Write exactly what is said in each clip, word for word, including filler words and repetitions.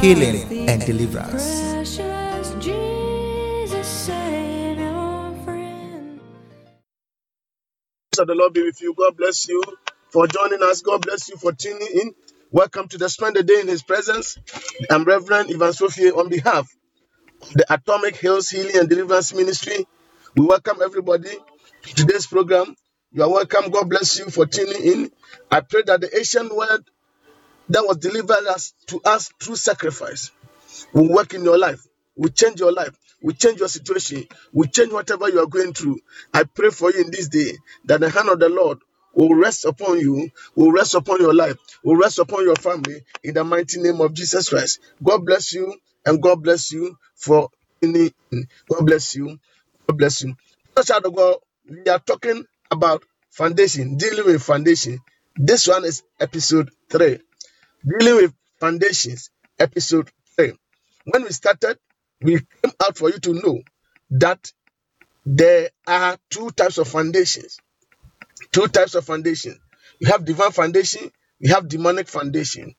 healing and deliverance. The Lord be with you. God bless you for joining us. God bless you for tuning in. Welcome to the Spend the Day in His Presence. I'm Reverend Evans Fofie on behalf of the Atomic Hills Healing and Deliverance Ministry. We welcome everybody to today's program. You are welcome. God bless you for tuning in. I pray that the ancient word that was delivered us, to us through sacrifice will work in your life, will change your life, will change your situation, will change whatever you are going through. I pray for you in this day that the hand of the Lord will rest upon you, will rest upon your life, will rest upon your family in the mighty name of Jesus Christ. God bless you and God bless you for God bless you. God bless you. Child of God, we are talking about foundation, dealing with foundation. This one is episode three. Dealing with foundations, episode three. When we started, we came out for you to know that there are two types of foundations. Two types of foundation. You have divine foundation, you have demonic foundation.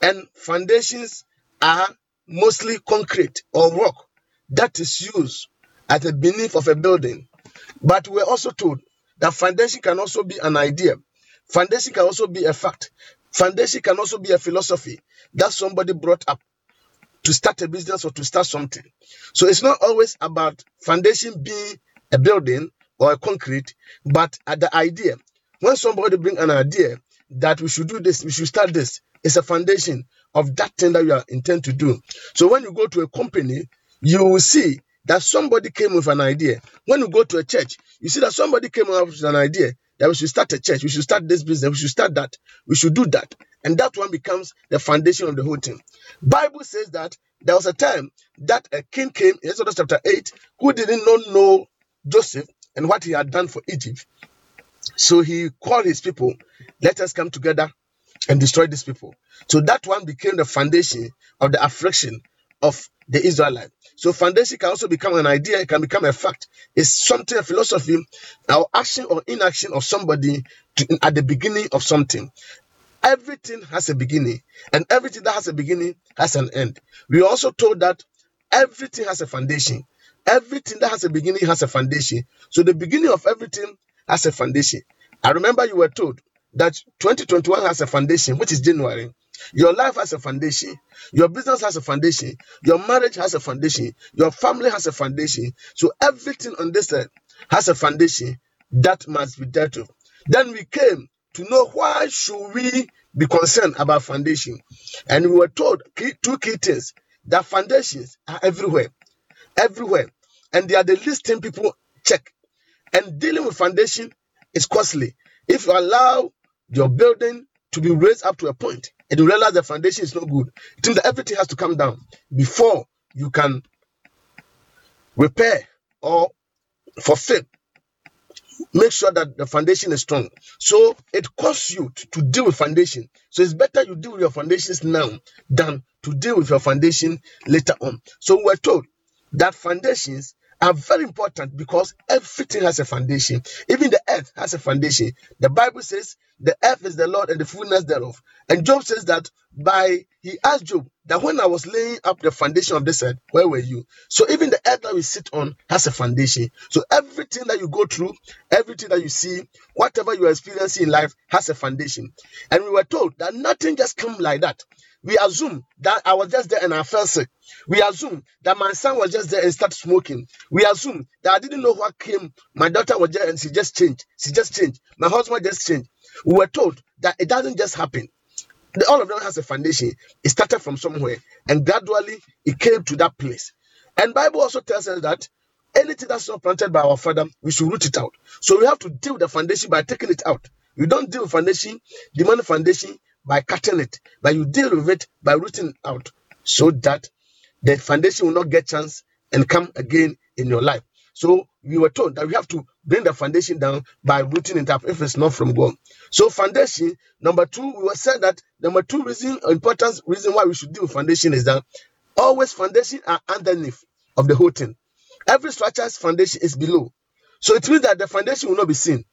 And foundations are mostly concrete or rock that is used at the beneath of a building. But we're also told that foundation can also be an idea. Foundation can also be a fact. Foundation can also be a philosophy that somebody brought up to start a business or to start something. So it's not always about foundation being a building or a concrete, but at the idea. When somebody brings an idea that we should do this, we should start this, it's a foundation of that thing that you are intend to do. So when you go to a company, you will see that somebody came with an idea. When you go to a church, you see that somebody came up with an idea that we should start a church, we should start this business, we should start that, we should do that. And that one becomes the foundation of the whole thing. Bible says that there was a time that a king came, in Exodus chapter eight, who didn't know, know Joseph and what he had done for Egypt. So he called his people, let us come together and destroy these people. So that one became the foundation of the affliction of the Israelites. So foundation can also become an idea, it can become a fact. It's something, a philosophy, our action or inaction of somebody to, at the beginning of something. Everything has a beginning, and everything that has a beginning has an end. We are also told that everything has a foundation. Everything that has a beginning has a foundation. So the beginning of everything has a foundation. I remember you were told that twenty twenty-one has a foundation, which is January. Your life has a foundation. Your business has a foundation. Your marriage has a foundation. Your family has a foundation. So everything on this earth has a foundation that must be dealt with. Then we came to know why should we be concerned about foundation. And we were told key, two key things, that foundations are everywhere. Everywhere. And they are the least thing people check. And dealing with foundation is costly. If you allow your building to be raised up to a point, and you realize the foundation is not good, it means that everything has to come down before you can repair or fulfill. Make sure that the foundation is strong. So it costs you to, to deal with foundation. So it's better you deal with your foundations now than to deal with your foundation later on. So we're told that foundations are very important because everything has a foundation. Even the earth has a foundation. The Bible says the earth is the Lord and the fullness thereof. And Job says that by, he asked Job that when I was laying up the foundation of this earth, where were you? So even the earth that we sit on has a foundation. So everything that you go through, everything that you see, whatever you are experiencing in life has a foundation. And we were told that nothing just comes like that. we assume that I was just there and I felt sick. We assume that my son was just there and started smoking. We assume that I didn't know what came. My daughter was there and she just changed. She just changed. My husband just changed. We were told that it doesn't just happen. All of them has a foundation. It started from somewhere and gradually it came to that place. And Bible also tells us that anything that's not planted by our father, we should root it out. So we have to deal with the foundation by taking it out. You don't deal with foundation, demand foundation by cutting it, but you deal with it by rooting it out so that the foundation will not get chance and come again in your life. So we were told that we have to bring the foundation down by rooting it up if it's not from God. So foundation, number two, we were said that number two reason, important reason why we should deal with foundation is that always foundation are underneath of the whole thing. Every structure's foundation is below. So it means that the foundation will not be seen.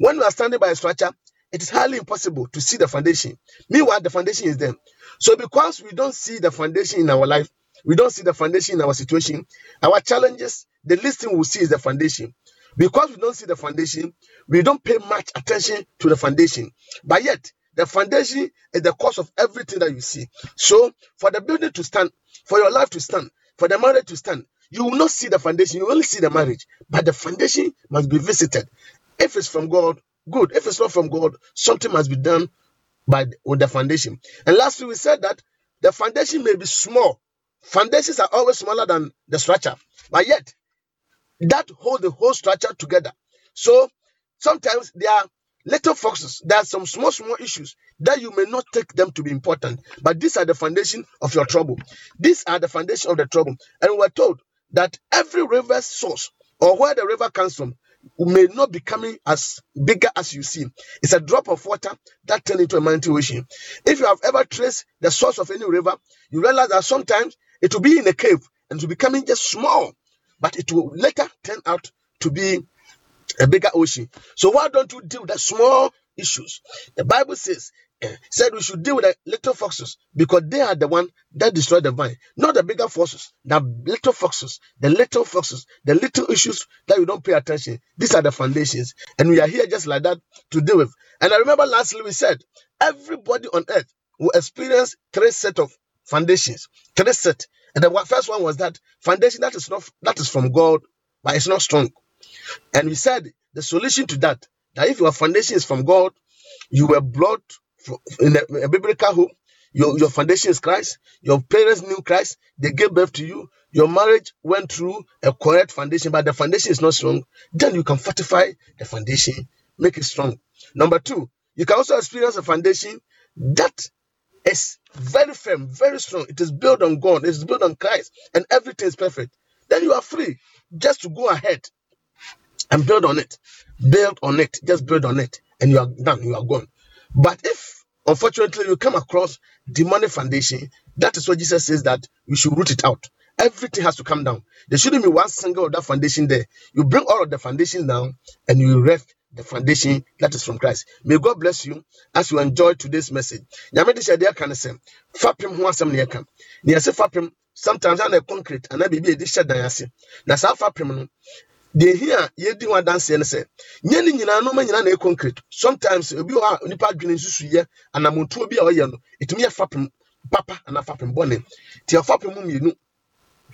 When we are standing by a structure, it is highly impossible to see the foundation. Meanwhile, the foundation is there. So because we don't see the foundation in our life, we don't see the foundation in our situation, our challenges, the least thing we see is the foundation. Because we don't see the foundation, we don't pay much attention to the foundation. But yet, the foundation is the cause of everything that you see. So for the building to stand, for your life to stand, for the marriage to stand, you will not see the foundation, you only see the marriage. But the foundation must be visited. If it's from God, good. If it's not from God, something must be done by the, with the foundation. And lastly, we said that the foundation may be small. Foundations are always smaller than the structure. But yet, that holds the whole structure together. So sometimes there are little foxes. There are some small, small issues that you may not take them to be important. But these are the foundation of your trouble. These are the foundation of the trouble. And we're told that every river's source or where the river comes from may not be coming as bigger as you see. It's a drop of water that turns into a mighty ocean. If you have ever traced the source of any river, you realize that sometimes it will be in a cave and it will be coming just small, but it will later turn out to be a bigger ocean. So why don't you deal with the small issues? The Bible says, uh, said we should deal with the little foxes because they are the one that destroy the vine. Not the bigger foxes, the little foxes, the little foxes, the little issues that you don't pay attention. These are the foundations. And we are here just like that to deal with. And I remember lastly we said, everybody on earth will experience three sets of foundations. Three sets. And the first one was that foundation that is not that is from God, but it's not strong. And we said the solution to that, that if your foundation is from God, you were brought in a biblical home, your, your foundation is Christ, your parents knew Christ, they gave birth to you, your marriage went through a correct foundation, but the foundation is not strong, then you can fortify the foundation, make it strong. Number two, you can also experience a foundation that is very firm, very strong. It is built on God, it is built on Christ, and everything is perfect. Then you are free just to go ahead and build on it. Build on it. Just build on it. And you are done. You are gone. But if, unfortunately, you come across demonic foundation, that is what Jesus says that we should root it out. Everything has to come down. There shouldn't be one single of that foundation there. You bring all of the foundation down and you rest the foundation that is from Christ. May God bless you as you enjoy today's message. Sometimes I'm a concrete and I be a shut down. That's how far permanent. They hear ye do one dance and say, Yenning in no man in a concrete. Sometimes you are in the park in Susuya and I'm to be a young. It may a fapping papa and a fapping bonnet. Till fapping mum you know.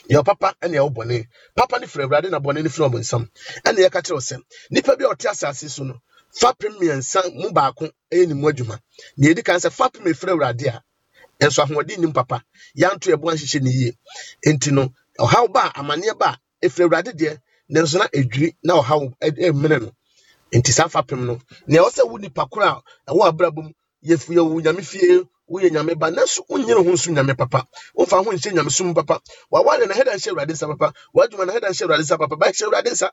Your papa and your bonnet. Papa ni free rather than a bonnet from some. And the cattle sem. Nipper be or Tiasa Sisuno. Fapping me and son Mubako any moduma. Near the cancer fapping me free radia. And so I'm within papa. Young to a bonnet in the year. Intino. Or how bar a mania bar if they rather dear. There's not a dream now how a minimum into San Fapimno. They also wouldn't pakura a war brabum. If we are Yamifi, we and Yame Banas, Union Hunsuname Papa, or for whom Singam Sum Papa, while one and a head and share Radisa Papa, while you and a head and share Radisa Papa, back share Radisa.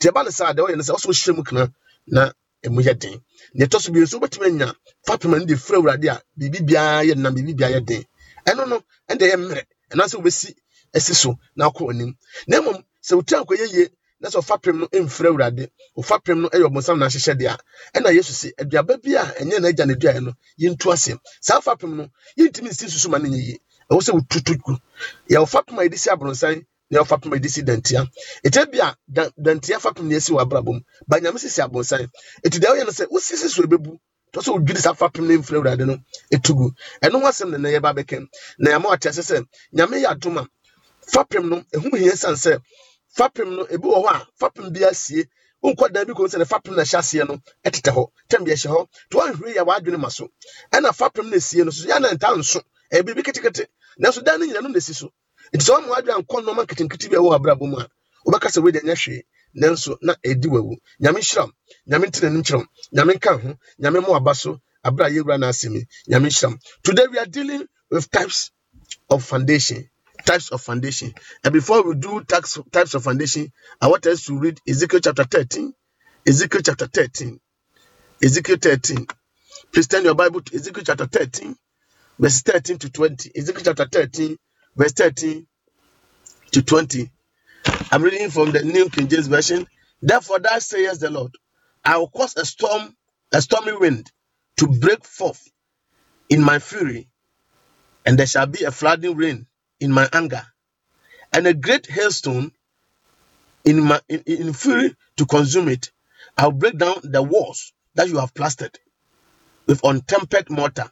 Tibanasa, the oil is also Shemukna, na and we are day. They toss be so much men now. Fapiman de Fro Radia, Bibia and Namibia day. I don't know, and they are married, and also we see a siso now calling him. Nemo. So tell ye that's a fapim in Frerade, or fapim no Mosam Nashadia, and I used to say, a diababia and Yan Ejan Ediano, yin to us him. South Fapimno, you intimate sister Sumani ye, also tutu. Your fap my disabron sign, your fap my dissidentia. It ebia dantia fapim nesu abrabum, by Namisi Sabon sign. It did say, what's this will be? Toso ugidi safa pemne mfre urade no etugu eno wasem ne ye ba beken na ya ma otese se nyame ya doma fapem no ehum hie sanse fapem no ebi wo ho a fapem bi asie unkoda bi ko se ne fapem na hyasie no etete ho tem bi ehye ho to ahwe ya wadwene maso ena fapem na sie no so ya na ntan so ebi bi ketekete na so dan nyina no na si so ntso mo adwa nkon no ma ketenkete bi wo abrabo mu a obaka se we de nya hwe Nenso na edi wawu. Nyame shiram. Nyame ntine nimchiram. Nyame nkanhu. Nyame mwa baso. Abra yewra na asimi. Nyame shiram. Today we are dealing with types of foundation. Types of foundation. And before we do types of foundation, I want us to read Ezekiel chapter thirteen. Ezekiel chapter thirteen. Ezekiel thirteen. Please turn your Bible to Ezekiel chapter thirteen, verse thirteen to twenty. Ezekiel chapter thirteen, verse thirteen to twenty. I'm reading from the New King James Version. Therefore, thou sayest the Lord, I will cause a storm, a stormy wind to break forth in my fury, and there shall be a flooding rain in my anger, and a great hailstone in my in, in fury to consume it. I'll break down the walls that you have plastered with untempered mortar,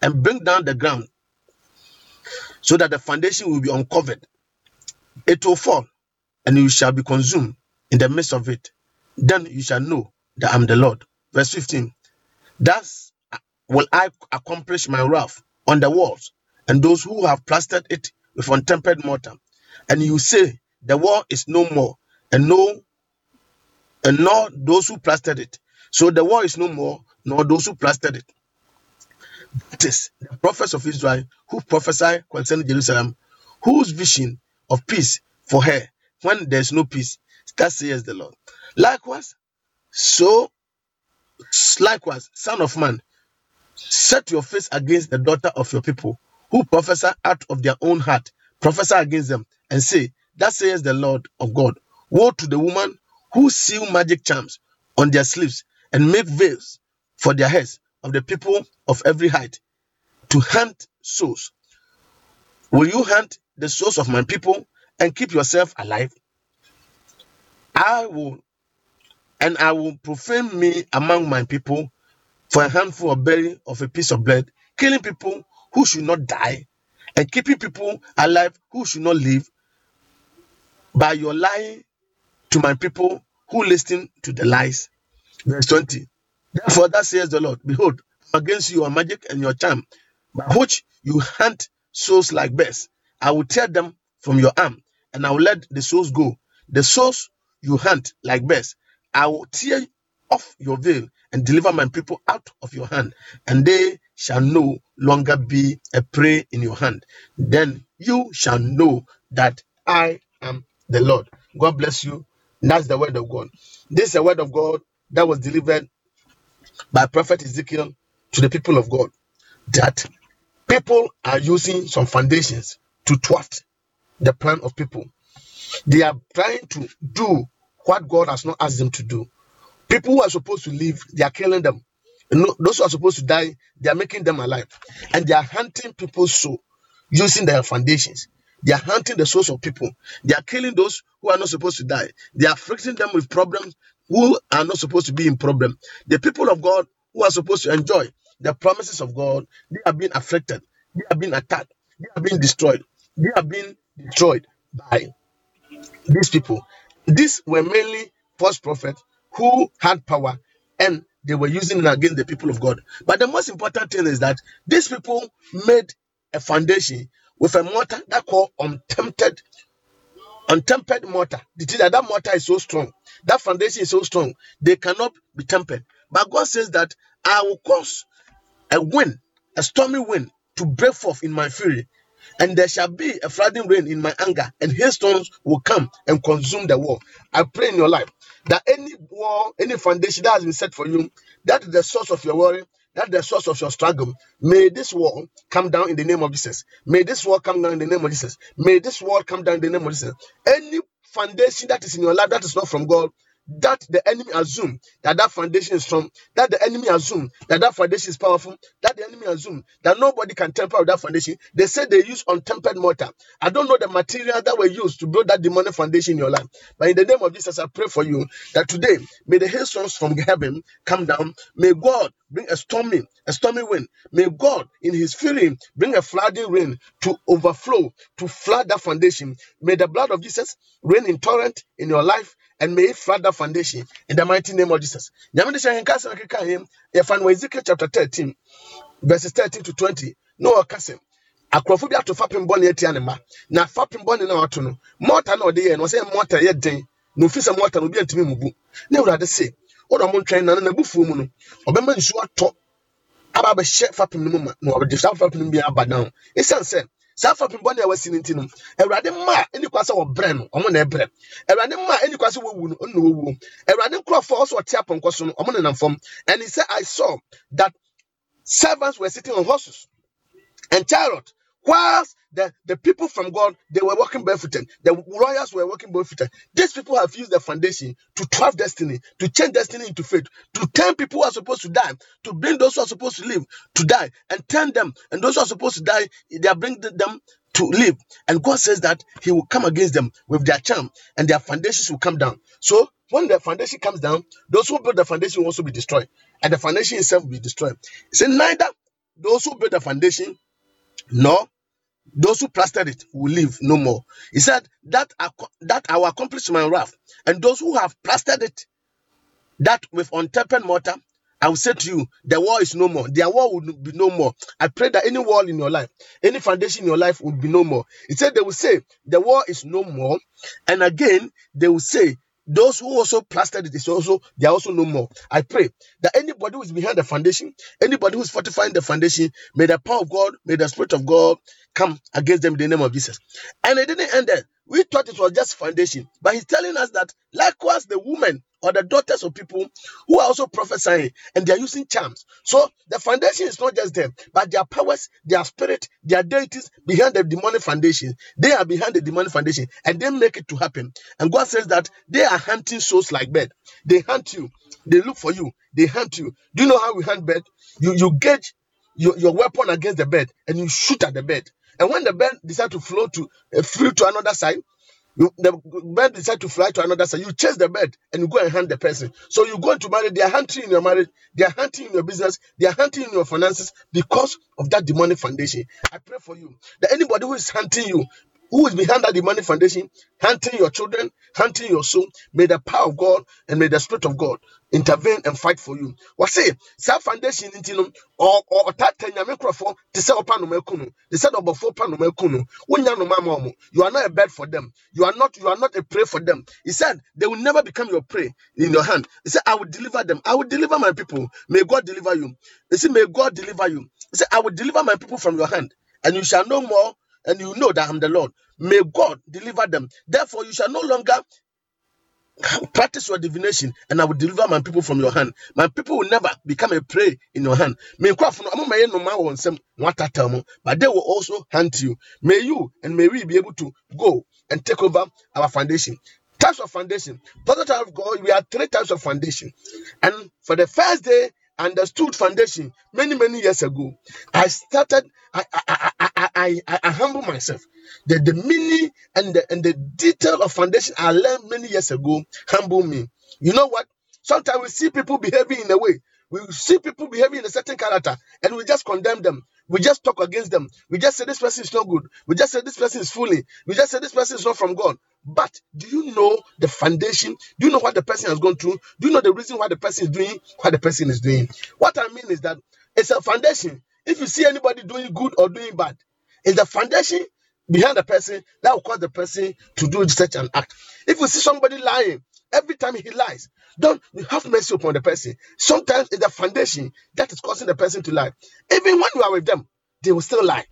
and bring down the ground, so that the foundation will be uncovered. It will fall, and you shall be consumed in the midst of it. Then you shall know that I am the Lord. Verse fifteen. Thus will I accomplish my wrath on the walls and those who have plastered it with untempered mortar. And you say, the wall is no more, and no, and nor those who plastered it. So the wall is no more, nor those who plastered it. That is the prophets of Israel who prophesy concerning Jerusalem, whose vision of peace for her, when there is no peace, that says the Lord. Likewise, so likewise, son of man, set your face against the daughter of your people, who prophesy out of their own heart, prophesy against them, and say, that says the Lord of God. Woe to the woman who seal magic charms on their sleeves and make veils for their heads of the people of every height to hunt souls. Will you hunt the souls of my people and keep yourself alive? I will, and I will profane me among my people for a handful of berry of a piece of bread, killing people who should not die, and keeping people alive who should not live, by your lying to my people who listen to the lies. Verse twenty. Therefore, thus says the Lord, behold, against you are magic and your charm, by which you hunt souls like birds. I will tear them from your arm, and I will let the souls go. The souls you hunt like birds, I will tear off your veil and deliver my people out of your hand, and they shall no longer be a prey in your hand. Then you shall know that I am the Lord. God bless you. That's the word of God. This is a word of God that was delivered by Prophet Ezekiel to the people of God, that people are using some foundations to thwart the plan of people. They are trying to do what God has not asked them to do. People who are supposed to live, they are killing them. And those who are supposed to die, they are making them alive. And they are hunting people's soul using their foundations. They are hunting the souls of people. They are killing those who are not supposed to die. They are afflicting them with problems who are not supposed to be in problem. The people of God who are supposed to enjoy the promises of God, they are being afflicted. They are being attacked. They are being destroyed. They are being destroyed by these people. These were mainly false prophets who had power, and they were using it against the people of God. But the most important thing is that these people made a foundation with a mortar that called untempered, untempered mortar. The thing that that mortar is so strong, that foundation is so strong, they cannot be tempered. But God says that I will cause a wind, a stormy wind, to break forth in my fury, and there shall be a flooding rain in my anger, and hailstones will come and consume the wall. I pray in your life that any wall, any foundation that has been set for you, that is the source of your worry, that is the source of your struggle, may this wall come down in the name of Jesus. May this wall come down in the name of Jesus. May this wall come down in the name of Jesus. Any foundation that is in your life that is not from God, that the enemy assume that that foundation is strong, that the enemy assume that that foundation is powerful, that the enemy assume that nobody can temper with that foundation. They say they use untempered mortar. I don't know the material that were used to build that demonic foundation in your life. But in the name of Jesus, I pray for you that today, may the hailstones from heaven come down. May God bring a stormy, a stormy wind. May God, in his feeling, bring a flooding rain to overflow, to flood that foundation. May the blood of Jesus rain in torrent in your life, and may it flood that foundation in the mighty name of Jesus. Ezekiel chapter thirteen, verses thirteen to twenty. No, Kasim. Akrofobia to fapping bonnie anima. Na fapping bonnie no atono. Mortar no day and was a mortar yet day. No fisa mortar will be a timimubu. Never had to say, or a moon train and a buffoono. Obemon sua top. Ababa share fapping mumma, no, but the south fapping be abba now. It's unsaid. South fapping bonnie was seen in Tinum. A random ma any class of bran, among a bread. A random ma any class of wound, on no womb. A random crop for us or tap on cosson, among an form. And he said, I saw that servants were sitting on horses and chariot. Whilst the, the people from God, they were walking barefooted. The royals were walking barefooted. These people have used the foundation to trap destiny, to change destiny into fate, to turn people who are supposed to die, to bring those who are supposed to live to die, and turn them, and those who are supposed to die, they are bringing them to live. And God says that he will come against them with their charm, and their foundations will come down. So when the foundation comes down, those who build the foundation will also be destroyed, and the foundation itself will be destroyed. So neither those who build the foundation, nor those who plastered it will live no more. He said that that I will accomplish my wrath, and those who have plastered it, that with untempered mortar, I will say to you, the war is no more. Their war will be no more. I pray that any wall in your life, any foundation in your life will be no more. He said they will say, the war is no more. And again, they will say, those who also plastered it is also, they are also no more. I pray that anybody who is behind the foundation, anybody who is fortifying the foundation, may the power of God, may the Spirit of God come against them in the name of Jesus. And it didn't end there. We thought it was just foundation, but he's telling us that likewise the women or the daughters of people who are also prophesying, and they are using charms. So the foundation is not just them, but their powers, their spirit, their deities behind the demonic foundation. They are behind the demonic foundation, and they make it to happen. And God says that they are hunting souls like birds. They hunt you. They look for you. They hunt you. Do you know how we hunt birds? You you gauge your, your weapon against the bird, and you shoot at the bird. And when the bird decides to flow to uh, flew to another side, you, the bird decides to fly to another side. You chase the bird and you go and hunt the person. So you go into marriage. They are hunting in your marriage. They are hunting in your business. They are hunting in your finances because of that demonic foundation. I pray for you that anybody who is hunting you, who is behind that demonic foundation, hunting your children, hunting your soul, may the power of God and may the Spirit of God intervene and fight for you. What say? Self foundation intinum or or that tenya microphone to sell panomekunu. They said about four panomekunu. You are not a bed for them. You are not. You are not a prey for them. He said they will never become your prey in your hand. He said I will deliver them. I will deliver my people. May God deliver you. He said may God deliver you. He said I will deliver my people from your hand, and you shall no more. And you know that I am the Lord. May God deliver them. Therefore, you shall no longer practice your divination, and I will deliver my people from your hand. My people will never become a prey in your hand. But they will also hunt you. May you and may we be able to go and take over our foundation. Types of foundation. Father of God, we have three types of foundation. And for the first day, understood foundation many many years ago. I started. I I I I I, I, I humble myself. The the meaning and the and the detail of foundation I learned many years ago humble me. You know what? Sometimes we see people behaving in a way. We see people behaving in a certain character, and we just condemn them. We just talk against them. We just say this person is not good. We just say this person is foolish. We just say this person is not from God. But do you know the foundation? Do you know what the person has gone through? Do you know the reason why the person is doing what the person is doing? What I mean is that it's a foundation. If you see anybody doing good or doing bad, it's the foundation behind the person that will cause the person to do such an act. If you see somebody lying, every time he lies, don't you have mercy upon the person. Sometimes it's the foundation that is causing the person to lie. Even when you are with them, they will still lie.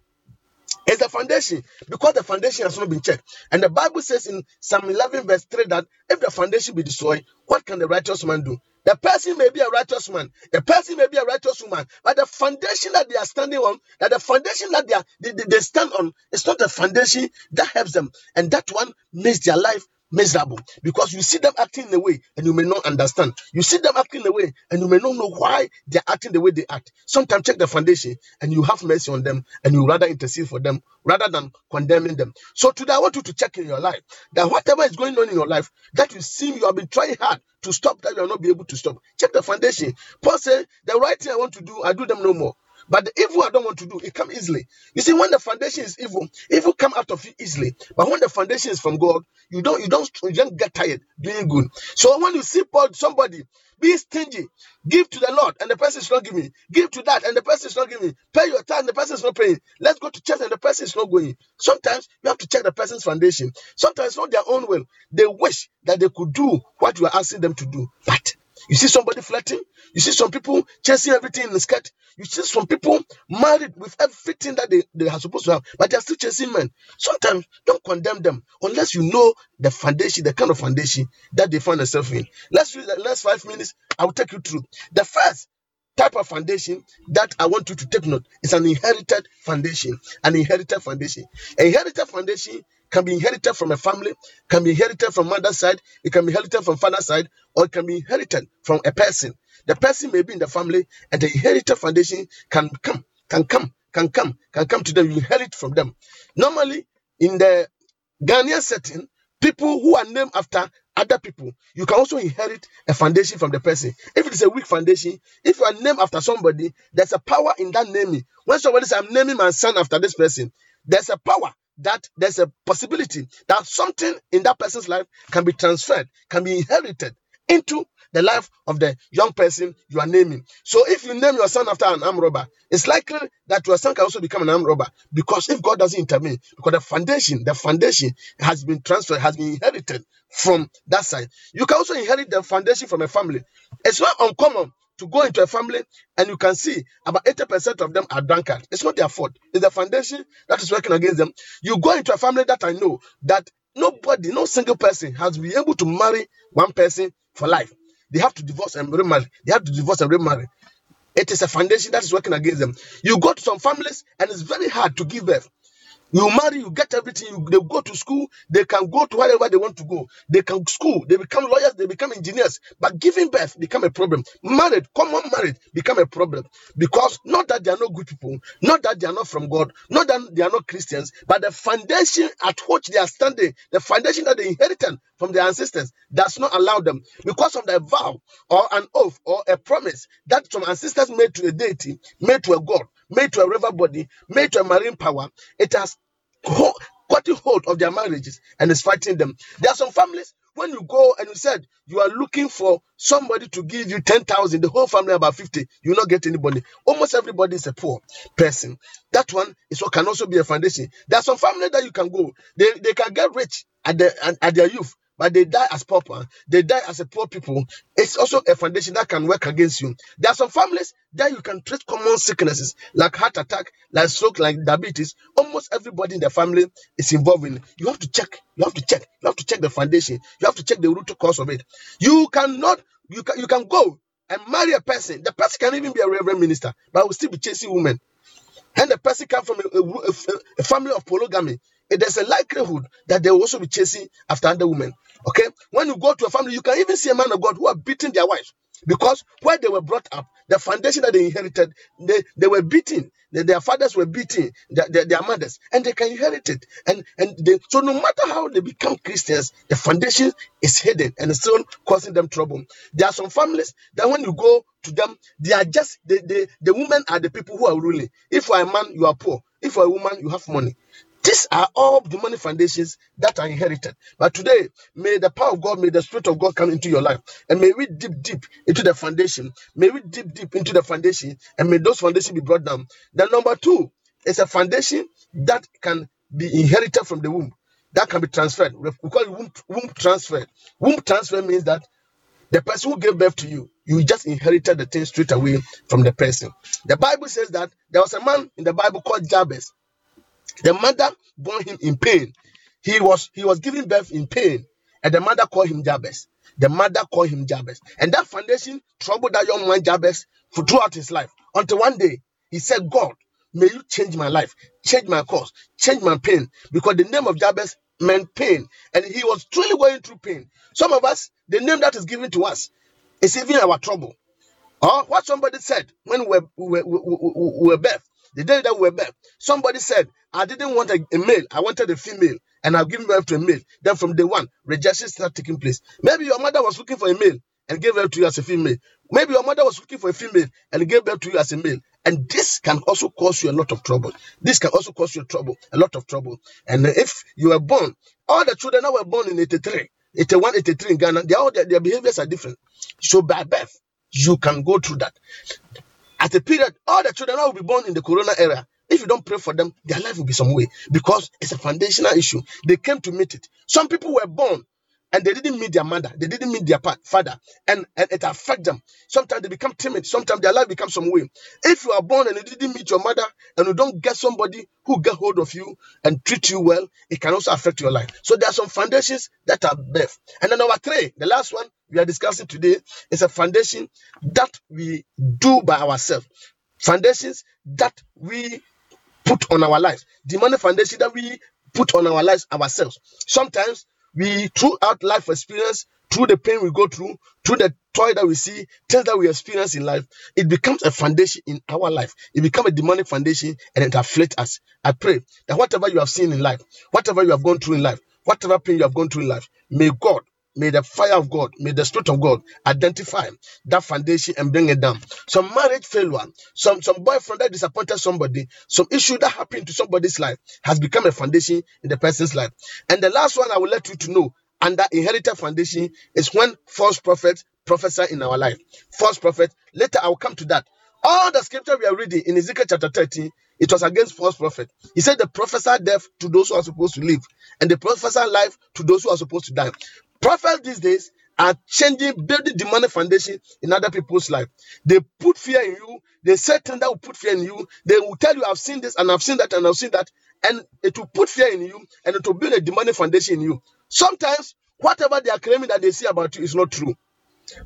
It's the foundation, because the foundation has not been checked. And the Bible says in Psalm eleven verse three that if the foundation be destroyed, what can the righteous man do? The person may be a righteous man, the person may be a righteous woman, but the foundation that they are standing on, that the foundation that they, are, they, they, they stand on, it's not the foundation that helps them. And that one makes their life miserable, because you see them acting in a way and you may not understand. You see them acting in a way and you may not know why they're acting the way they act. Sometimes check the foundation and you have mercy on them and you rather intercede for them rather than condemning them. So today I want you to check in your life that whatever is going on in your life that you seem you have been trying hard to stop, that you will not be able to stop. Check the foundation. Paul said, the right thing I want to do, I do them no more. But the evil I don't want to do, it comes easily. You see, when the foundation is evil, evil comes out of you easily. But when the foundation is from God, you don't, you don't, you don't get tired doing good. So when you see Paul, somebody be stingy, give to the Lord, and the person is not giving. Give to that, and the person is not giving. Pay your tithe, and the person is not paying. Let's go to church, and the person is not going. Sometimes you have to check the person's foundation. Sometimes not their own will. They wish that they could do what you are asking them to do, but you see somebody flirting. You see some people chasing everything in the skirt. You see some people married with everything that they, they are supposed to have, but they are still chasing men. Sometimes don't condemn them unless you know the foundation, the kind of foundation that they find themselves in. Let's use the last five minutes. I will take you through. The first type of foundation that I want you to take note is an inherited foundation. An inherited foundation. An inherited foundation can be inherited from a family, can be inherited from mother's side, it can be inherited from father's side, or it can be inherited from a person. The person may be in the family, and the inherited foundation can come, can come, can come, can come to them. You inherit from them. Normally, in the Ghanaian setting, people who are named after other people, you can also inherit a foundation from the person. If it is a weak foundation, if you are named after somebody, there's a power in that naming. When somebody says, I'm naming my son after this person, there's a power. That there's a possibility that something in that person's life can be transferred, can be inherited into the life of the young person you are naming. So if you name your son after an armed robber, it's likely that your son can also become an armed robber, because if God doesn't intervene, because the foundation, the foundation has been transferred, has been inherited from that side. You can also inherit the foundation from a family. It's not uncommon to go into a family and you can see about eighty percent of them are drunkards. It's not their fault. It's the foundation that is working against them. You go into a family that I know that nobody, no single person has been able to marry one person for life. They have to divorce and remarry. They have to divorce and remarry. It is a foundation that is working against them. You go to some families and it's very hard to give birth. You marry, you get everything. You, they go to school. They can go to wherever they want to go. They can school. They become lawyers. They become engineers. But giving birth become a problem. Married, common marriage become a problem, because not that they are not good people, not that they are not from God, not that they are not Christians, but the foundation at which they are standing, the foundation that they inherited from their ancestors, does not allow them, because of the vow or an oath or a promise that some ancestors made to a deity, made to a god, made to a river body, made to a marine power. It has got hold of their marriages and is fighting them. There are some families, when you go and you said you are looking for somebody to give you ten thousand, the whole family about fifty, you will not get anybody. Almost everybody is a poor person. That one is what can also be a foundation. There are some families that you can go, they, they can get rich at, the, at their youth, but they die as pauper, they die as a poor people. It's also a foundation that can work against you. There are some families that you can treat common sicknesses like heart attack, like stroke, like diabetes. Almost everybody in the family is involved in it. You have to check, you have to check, you have to check the foundation, you have to check the root cause of it. You cannot, you can, you can go and marry a person. The person can even be a reverend minister, but will still be chasing women. And the person comes from a, a, a family of polygamy. There's a likelihood that they will also be chasing after other women. Okay? When you go to a family, you can even see a man of God who are beating their wives, because where they were brought up, the foundation that they inherited, they, they were beaten. They, their fathers were beating their, their, their mothers, and they can inherit it. And, and they, so no matter how they become Christians, the foundation is hidden and is still causing them trouble. There are some families that when you go to them, they are just, they, they, the women are the people who are ruling. If you are a man, you are poor. If you are a woman, you have money. These are all demonic foundations that are inherited. But today, may the power of God, may the Spirit of God come into your life. And may we dip deep into the foundation. May we dip deep into the foundation. And may those foundations be brought down. Then number two is a foundation that can be inherited from the womb. That can be transferred. We call it womb, womb transfer. Womb transfer means that the person who gave birth to you, you just inherited the thing straight away from the person. The Bible says that there was a man in the Bible called Jabez. The mother born him in pain. He was he was giving birth in pain, and the mother called him Jabez. The mother called him Jabez, and that foundation troubled that young man Jabez for throughout his life. Until one day, he said, "God, May you change my life, change my cause, change my pain. Because the name of Jabez meant pain, and he was truly going through pain. Some of us, the name that is given to us is even our trouble. Or what somebody said when we were, we were, we were birthed, the day that we were birthed, somebody said, I didn't want a male, I wanted a female, and I've given birth to a male. Then from day one, rejection started taking place. Maybe your mother was looking for a male and gave birth to you as a female. Maybe your mother was looking for a female and gave birth to you as a male. And this can also cause you a lot of trouble. This can also cause you trouble, a lot of trouble. And if you were born, all the children that were born in eighty-three, eighty-one, eighty-three in Ghana, they all, their, their behaviors are different. So by birth, you can go through that. At a period, all the children that will be born in the corona era, if you don't pray for them, their life will be some way, because it's a foundational issue. They came to meet it. Some people were born and they didn't meet their mother. They didn't meet their father. And, and it affects them. Sometimes they become timid. Sometimes their life becomes some way. If you are born and you didn't meet your mother and you don't get somebody who get hold of you and treat you well, it can also affect your life. So there are some foundations that are birth. And then number three, the last one we are discussing today, is a foundation that we do by ourselves. Foundations that we put on our lives. Demonic foundation that we put on our lives ourselves. Sometimes we, throughout life experience, through the pain we go through, through the toil that we see, things that we experience in life, it becomes a foundation in our life. It becomes a demonic foundation and it afflicts us. I pray that whatever you have seen in life, whatever you have gone through in life, whatever pain you have gone through in life, may God, may the fire of God, may the Spirit of God identify that foundation and bring it down. Some marriage failure, some, some boyfriend that disappointed somebody, some issue that happened to somebody's life has become a foundation in the person's life. And the last one I will let you to know, under inherited foundation, is when false prophets prophesy in our life. False prophets, later I will come to that. All the scripture we are reading in Ezekiel chapter thirteen, it was against false prophets. He said they prophesy death to those who are supposed to live, and they prophesy life to those who are supposed to die. Prophets these days are changing, building demonic foundation in other people's life. They put fear in you. They say things that will put fear in you. They will tell you, I've seen this and I've seen that and I've seen that. And it will put fear in you and it will build a demonic foundation in you. Sometimes, whatever they are claiming that they see about you is not true.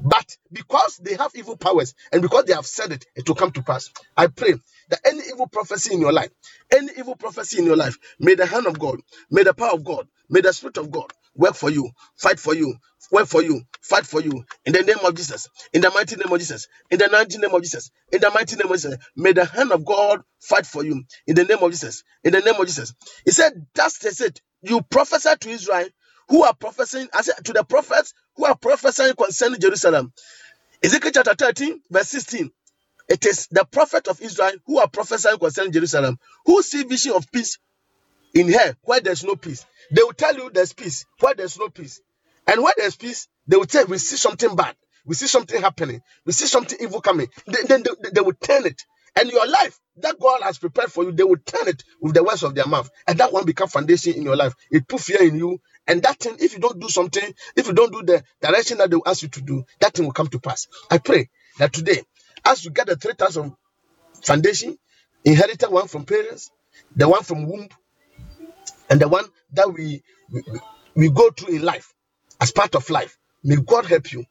But because they have evil powers and because they have said it, it will come to pass. I pray that any evil prophecy in your life, any evil prophecy in your life, may the hand of God, may the power of God, may the Spirit of God work for you, fight for you, work for you, fight for you. In the name of Jesus, in the mighty name of Jesus, in the mighty name of Jesus, in the mighty name of Jesus, may the hand of God fight for you. In the name of Jesus, in the name of Jesus. He said, that's it. You prophesy to Israel who are prophesying, I said to the prophets who are prophesying concerning Jerusalem. Ezekiel chapter thirteen, verse sixteen. It is the prophet of Israel who are prophesying concerning Jerusalem, who see vision of peace in her where there's no peace. They will tell you there's peace where there's no peace. And where there's peace, they will say, we see something bad. We see something happening. We see something evil coming. Then they, they, they will turn it. And your life that God has prepared for you, they will turn it with the words of their mouth. And that one become foundation in your life. It put fear in you. And that thing, if you don't do something, if you don't do the direction that they will ask you to do, that thing will come to pass. I pray that today, as you get the three types of foundation, inherited one from parents, the one from womb, and the one that we, we we go through in life, as part of life. May God help you.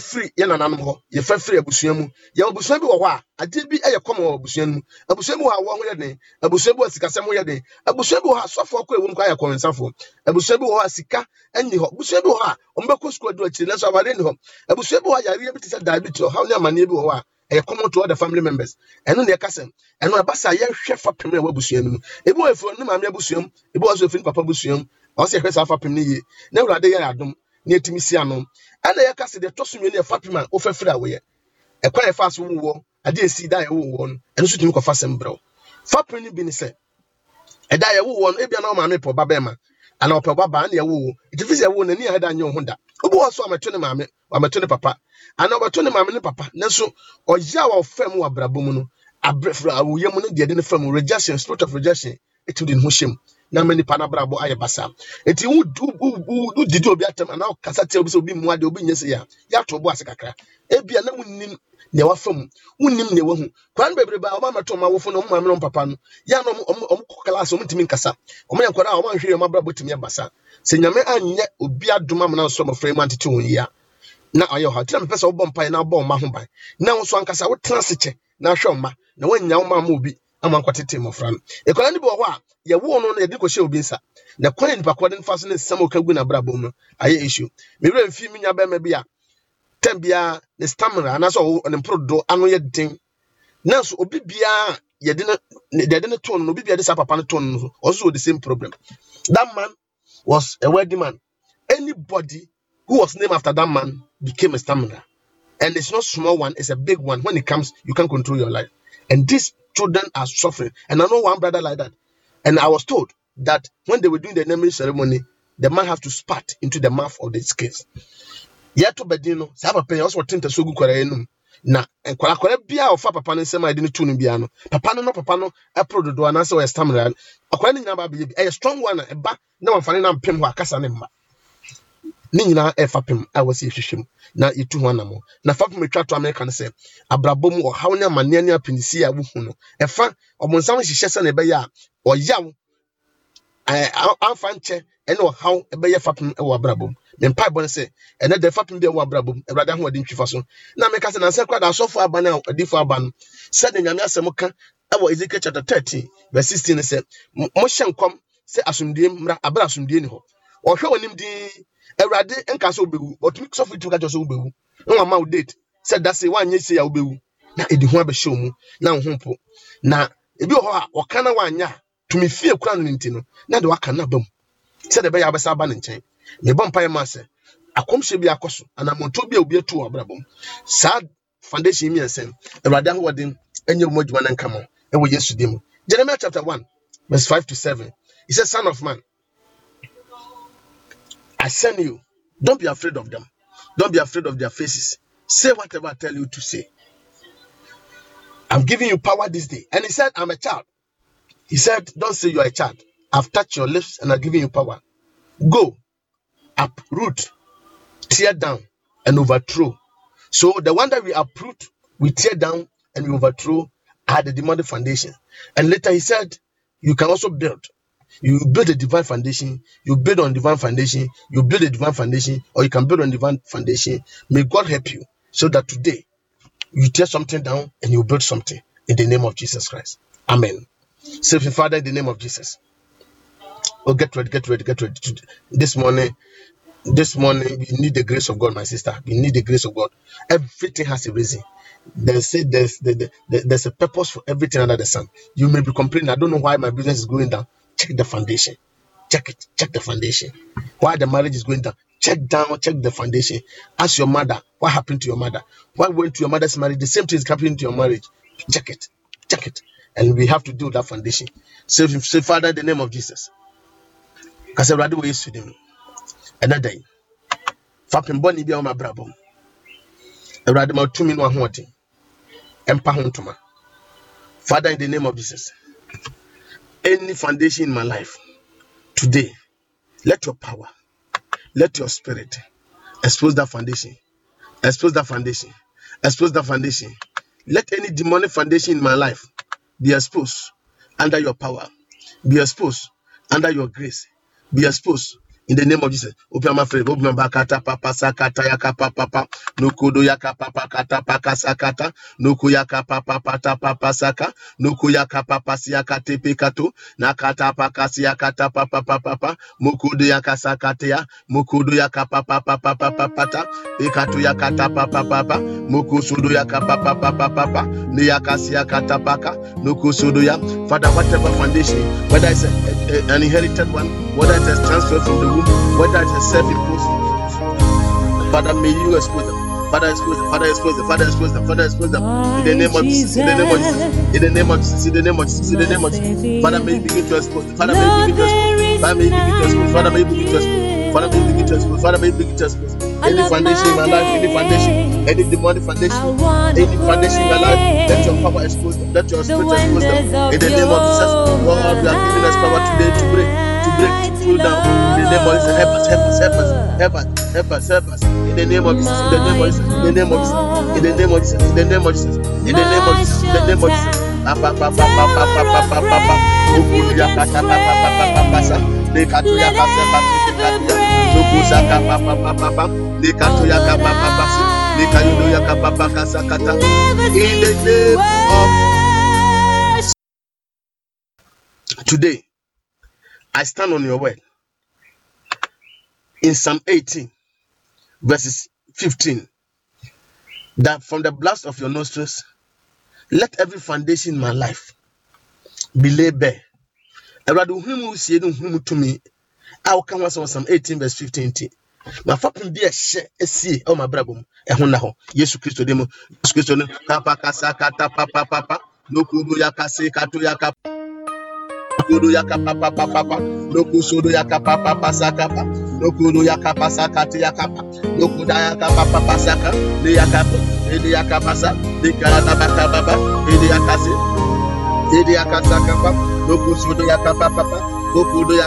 Free Yananamo, your free Abusiamu, Yabusamu, I did be a common Abusiamu, Abusamu, one way a day, Abusamu, Sikasamu, a day, Abusamu has so far, won't cry a common sample, Abusamu, Sika, and the Hop, Busamu, Umbako Squad, which is less of our home, Abusamu, I really said diabetes or how near my neighbor are. A common to other family members, and on their cousin, and on a bassa, I chef for Premier Wabusium. A boy for Numa Busium, a boy for Papa Busium, or say herself up in the never a day Adam, near Timisianum. And I cast the tossing in a Fatima over Fredaway. A quiet fast war, I did see die a woman, and shooting for Fassembro. Fapini Binise. A die a woman, maybe an old man for Babema, and our Papa and your woo. It is a woman near her than your Honda. Who also my twenty mammy or my twenty papa. And our twenty mammy papa, Nelson, or Yaw of Femu Abrabumunu, Abrefra, Yamun, the identified rejection, sort of rejection, it would in Hushim. Na mani panabrabo ayebasa eti wo du didi obi atam na kasate obi so obi mu ade obi nyese ya ya to bo ase kakra e bia na munnim ne wa fam munnim ne wa hu kwan bebre ba o ma meto ma wo fo no ma me no papa no ya no om class om ntimi nkasa om ya nkora o ma hwere o ma brabo timi abasa se nyame anye obi adoma ma na so mo frame antete won ya na ayo ha tira me pesa wo bompa na bom ma ho ban na wo so ankasa wo transiche na hwe ma na wanya wo ma ma obi ama kwatete mo fram ekola ni bo ho a ye wo no na ye dikoshe obi nsa na kwani nipa kwade nfa so ne nsam okagu na brabo mu aye issue me wura mfi mi nya ba ma bia tem bia ne stamina na so ne prodo ano ye den na so obi bia ye de de de ton no obi bia de sa papa no ton no also the same problem. That man was a wealthy man. Anybody who was named after that man became a stamina. And it's not small one, it's a big one. When it comes, you can't control your life. And these children are suffering. And I know one brother like that. And I was told that when they were doing the naming ceremony, the man has to spat into the mouth of the skins. Yato bedino, saba pay also tinta sugu koreanum. Na and kwala kore bia ofa papa no sema edini tunu bia no papa no no papa no aprodo do na se we stamina akwa ni nyina ba bia e strong one e ba na wamfane na mpem ho akasa ne mma ni nyina e fapem a wose hwehwem na etu ho anamo na fapem etwa to America ne se abrabom o hawo ne amane ne apinisi a wo hu no e fa obonsam hwehye se na be ya oyaw eh afa nche ene o hawo e be ya fapem e wo abrabom mpa bone se ene de fapem de wo abrabom e brada ho adin twifa so na meka se na se kwada asofo aban a adifo aban se de nyame asem ka e wo Ezekiel chapter thirteen verse sixteen se mo hyenkom se asumdie mra abra asumdie ni ho o hwe onim din ewrade enka se obewu otumi sofo tumi ka jo se obewu nwa ma date se da se wanye se ya obewu na edi ho abehye omu na nhompo na ebi ho a oka na wanya tumi fie kura no nti no na de waka na bam se de be ya besa ba ne nchen me bompa ma se akomhye bi akoso anamonto bi obi atu abrabom sa foundation mi ensem ewrade ho den enye mo djuma na nkamo e wo Yesu dem Jeremiah chapter one verse five to seven he says, son of man, I send you. Don't be afraid of them. Don't be afraid of their faces. Say whatever I tell you to say. I'm giving you power this day. And he said, I'm a child. He said, don't say you are a child. I've touched your lips and I've given you power. Go, uproot, tear down, and overthrow. So the one that we uproot, we tear down, and we overthrow are the demonic foundation. And later he said, you can also build. You build a divine foundation, you build on divine foundation, you build a divine foundation, or you can build on divine foundation. May God help you so that today you tear something down and you build something in the name of Jesus Christ. Amen. Say, Father, in the name of Jesus. Oh, get ready, get ready, get ready. This morning, this morning, we need the grace of God, my sister. We need the grace of God. Everything has a reason. They say there's, there's, there's a purpose for everything under the sun. You may be complaining, I don't know why my business is going down. Check the foundation. Check it. Check the foundation. Why the marriage is going down? Check down. Check the foundation. Ask your mother. What happened to your mother? What went to your mother's marriage? The same thing is happening to your marriage. Check it. Check it. And we have to deal with that foundation. Say, say Father, in the name of Jesus. Because I rather waste with him. Another day. Fapping Bonnie be on my brabble. I rather my two minute one thing. Empower Father, in the name of Jesus. Any foundation in my life today, let your power, let your spirit expose that foundation, expose that foundation, expose that foundation. Let any demonic foundation in my life be exposed under your power, be exposed under your grace, be exposed in the name of Jesus. Open my friend, open my kata papa sakata yaka papa no kodo yaka papa kata paka sakata no koyaka papa pata papa saka no koyaka papa siaka tepe kato na kata paka siaka papa papa papa mokodo yaka sakata ya mokodo yaka papa papa papa pata ekato yaka papa papa mokosodo yaka papa papa papa ne yaka siaka tapaka no kosodo ya. Father, whatever foundation, whether it's a, a, a, an inherited one, whether it's a transfer from the whether it's a self-imposed, Father, may you expose them. Father, expose them. Father, expose them. Father, expose them. Father, expose them. In the name of Jesus. In the name of Jesus. In the name of Jesus. In the name of Jesus. In the name of Jesus. Father, may you begin to expose them. Father, may you begin to expose them. Father, may you begin to expose them. Father, may you begin to expose them. Father, may you begin to expose. Father, may you begin to expose. Any foundation in my life, any foundation, any demonic foundation, any foundation in my life, let your power expose them. Let your spirit expose them. In the name of Jesus, Lord, you have given us power today to pray. To break, to pull down. In the name of Jesus, help us, help us, help us, help us, help us, help us. In the name of Jesus, in the name of Jesus, in the name of Jesus, in the name of Jesus, in the name of Jesus, in the name of Jesus, in the name of Jesus. Papa, papa, papa, papa, papa, papa. Okuya kata, papa, papa, papa, papa. Nekatuya kata, papa, papa, papa. Okuya kata, papa, papa, papa. name of today, I stand on your word. In Psalm eighteen, verses fifteen, that from the blast of your nostrils, let every foundation in my life be laid bare. I will come once on Psalm eighteen, verse fifteen. My father be a share, a sea, oh my brabum, a honaho, Yesu Christo demo, Yesu Christo, Papa Casacata, Papa, Papa, no Kudu Yakase, Katu Yaka, Kudu Yaka, Papa, Papa, no Kusudu Yaka, Papa, Pasacapa, no Kudu Yaka, Pasacati Yakapa, no Kudayaka, Papa, Pasaka, the Yakapo, the Yakapasa, the Karanabata, Baba, the Yakasi, the Yakasakapa, no Kusudu Yaka, Papa. Father, lay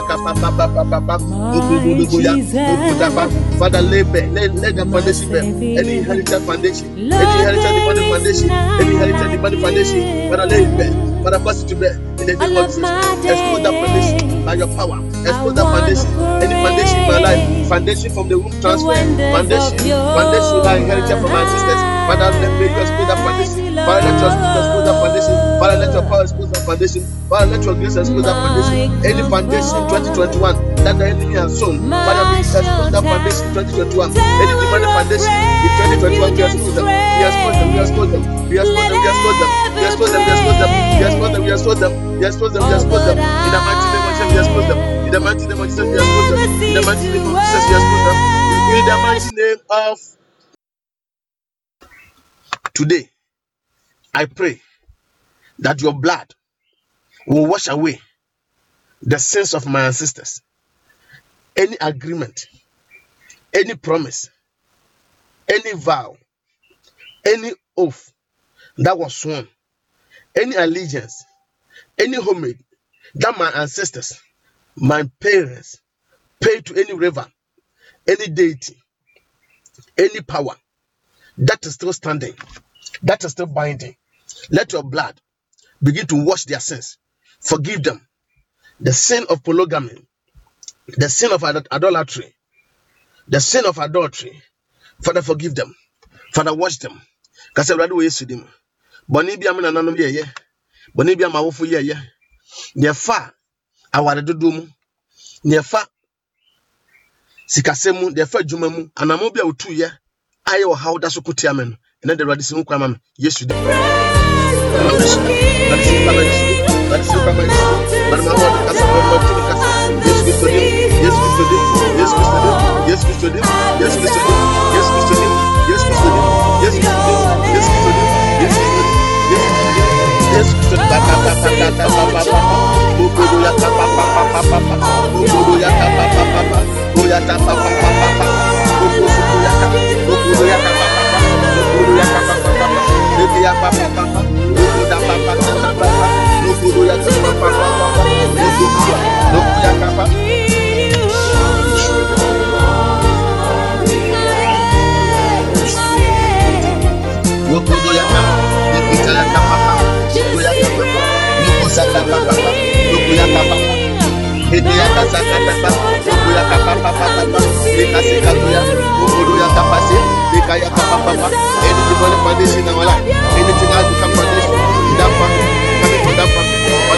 bare, let the foundation bare. Any heritage foundation, any heritage foundation, any heritage foundation. Father, lay bare, Father, pass it to bare. In the name of Jesus, expose that foundation by your power. Expose that foundation, any foundation in my life, foundation from the womb transfer, foundation, foundation by heritage from my ancestors. Father, let us expose that foundation. Father, let us expose that foundation. Father, let your power expose that foundation. Father, let your grace expose that foundation. Any foundation twenty twenty-one that the enemy has sown, Father, we expose that foundation twenty twenty-one. Any demonic foundation in twenty twenty-one, we expose them. We expose them. We expose them. We expose them. We expose them. We expose them. We expose them. We expose them. We expose them. In the mighty name of Jesus, we expose them. In the mighty name of Jesus, we expose them. In the mighty name of Jesus, we expose them. In the mighty name of today, I pray that your blood will wash away the sins of my ancestors. Any agreement, any promise, any vow, any oath that was sworn, any allegiance, any homage that my ancestors, my parents paid to any river, any deity, any power that is still standing, that is still binding, let your blood begin to wash their sins. Forgive them. The sin of polygamy, the sin of idolatry, the sin of adultery. Father, forgive them. Father, wash them. Anything else become foundation. That foundation, that foundation, Father,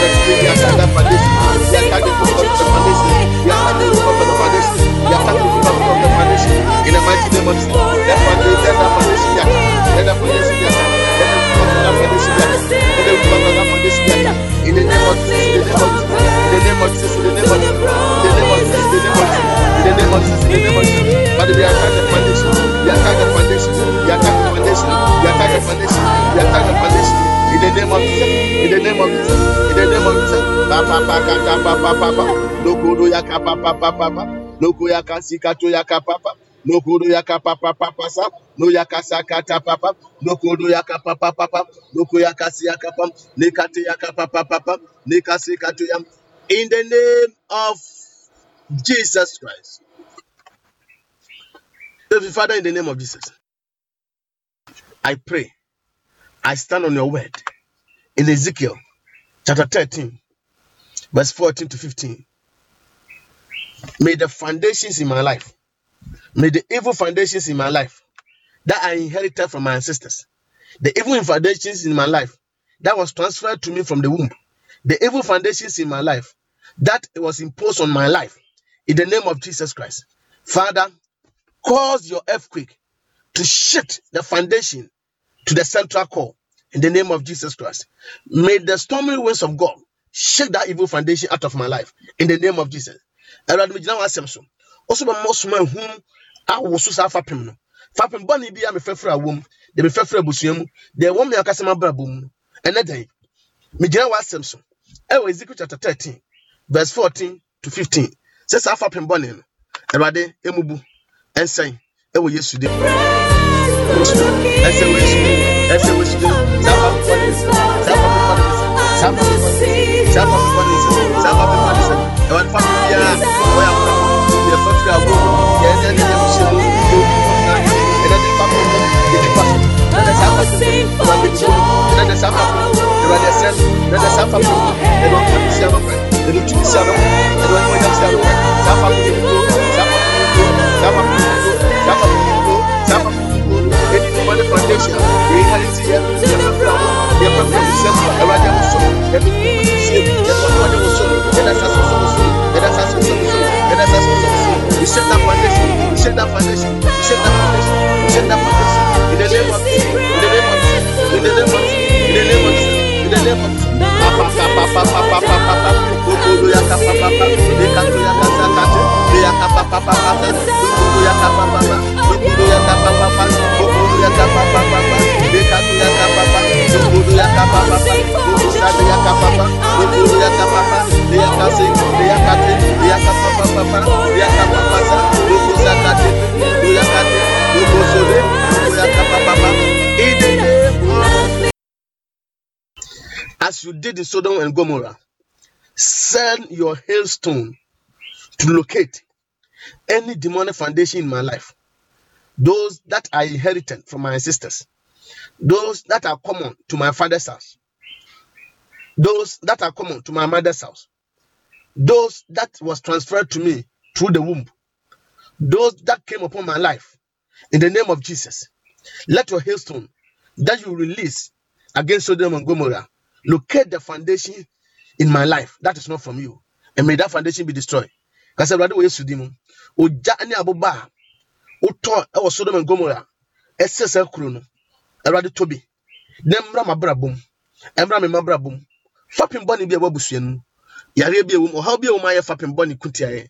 today we are standing on foundation. We are standing on the foundation. We are standing on the foundation. We are standing on the foundation. In the mighty name of Jesus, that foundation, that foundation, that foundation, that foundation, that foundation. In the name of Jesus, in the name of Jesus, in the name of Jesus, in the name of Jesus, in the name of Jesus, in the name of Jesus. Father, we are standing on foundation. We are standing on foundation. We are standing on foundation. In the name of Jesus, in the name of Jesus, in the name of Jesus, Papa, Papa, Papa, Papa, Lokudu Yaka, Papa, Papa, Lokuyaka, Sikatu Yaka, Papa, Lokudu Yaka, Papa, Papa, No Yaka Sakata, Papa, Lokudu Yaka, Papa, Papa, Lokuyaka Siaka, Nikati Yaka, Papa, Papa, Nikasikatu Yam. In the name of Jesus Christ. Father, in the name of Jesus, I pray, I stand on your word in Ezekiel chapter thirteen, verse fourteen to fifteen. May the foundations in my life May the evil foundations in my life that I inherited from my ancestors, the evil foundations in my life that was transferred to me from the womb, the evil foundations in my life that was imposed on my life, in the name of Jesus Christ, Father, cause your earthquake to shift the foundation to the central core, in the name of Jesus Christ. May the stormy winds of God shake that evil foundation out of my life, in the name of Jesus. Also, the most man whom I was so far from. Fapem Bonnie be a fair womb, the fair busium, the woman a customer brabum, and that day. Mijana was Samson. Ezekiel chapter thirteen, verse fourteen to fifteen. Says I fapem Bonnie, and Rade Emubu, and say, Oh, yes, today. As you did in Sodom and Gomorrah, send your hailstone to locate any demonic foundation in my life, those that I inherited from my ancestors, those that are common to my father's house, those that are common to my mother's house, those that was transferred to me through the womb, those that came upon my life, in the name of Jesus. Let your hailstone that you release against Sodom and Gomorrah locate the foundation in my life that is not from you, and may that foundation be destroyed. Because I've already said to Oja Oto Sodom and Gomorrah, S S L Krono, I've Toby, Nemra Mabrabum, Emra Mabrabum, Fapping Bonnie be a Wabusian, Yarebia Wum, or how be a Maya Fapping Bonnie Kuntia,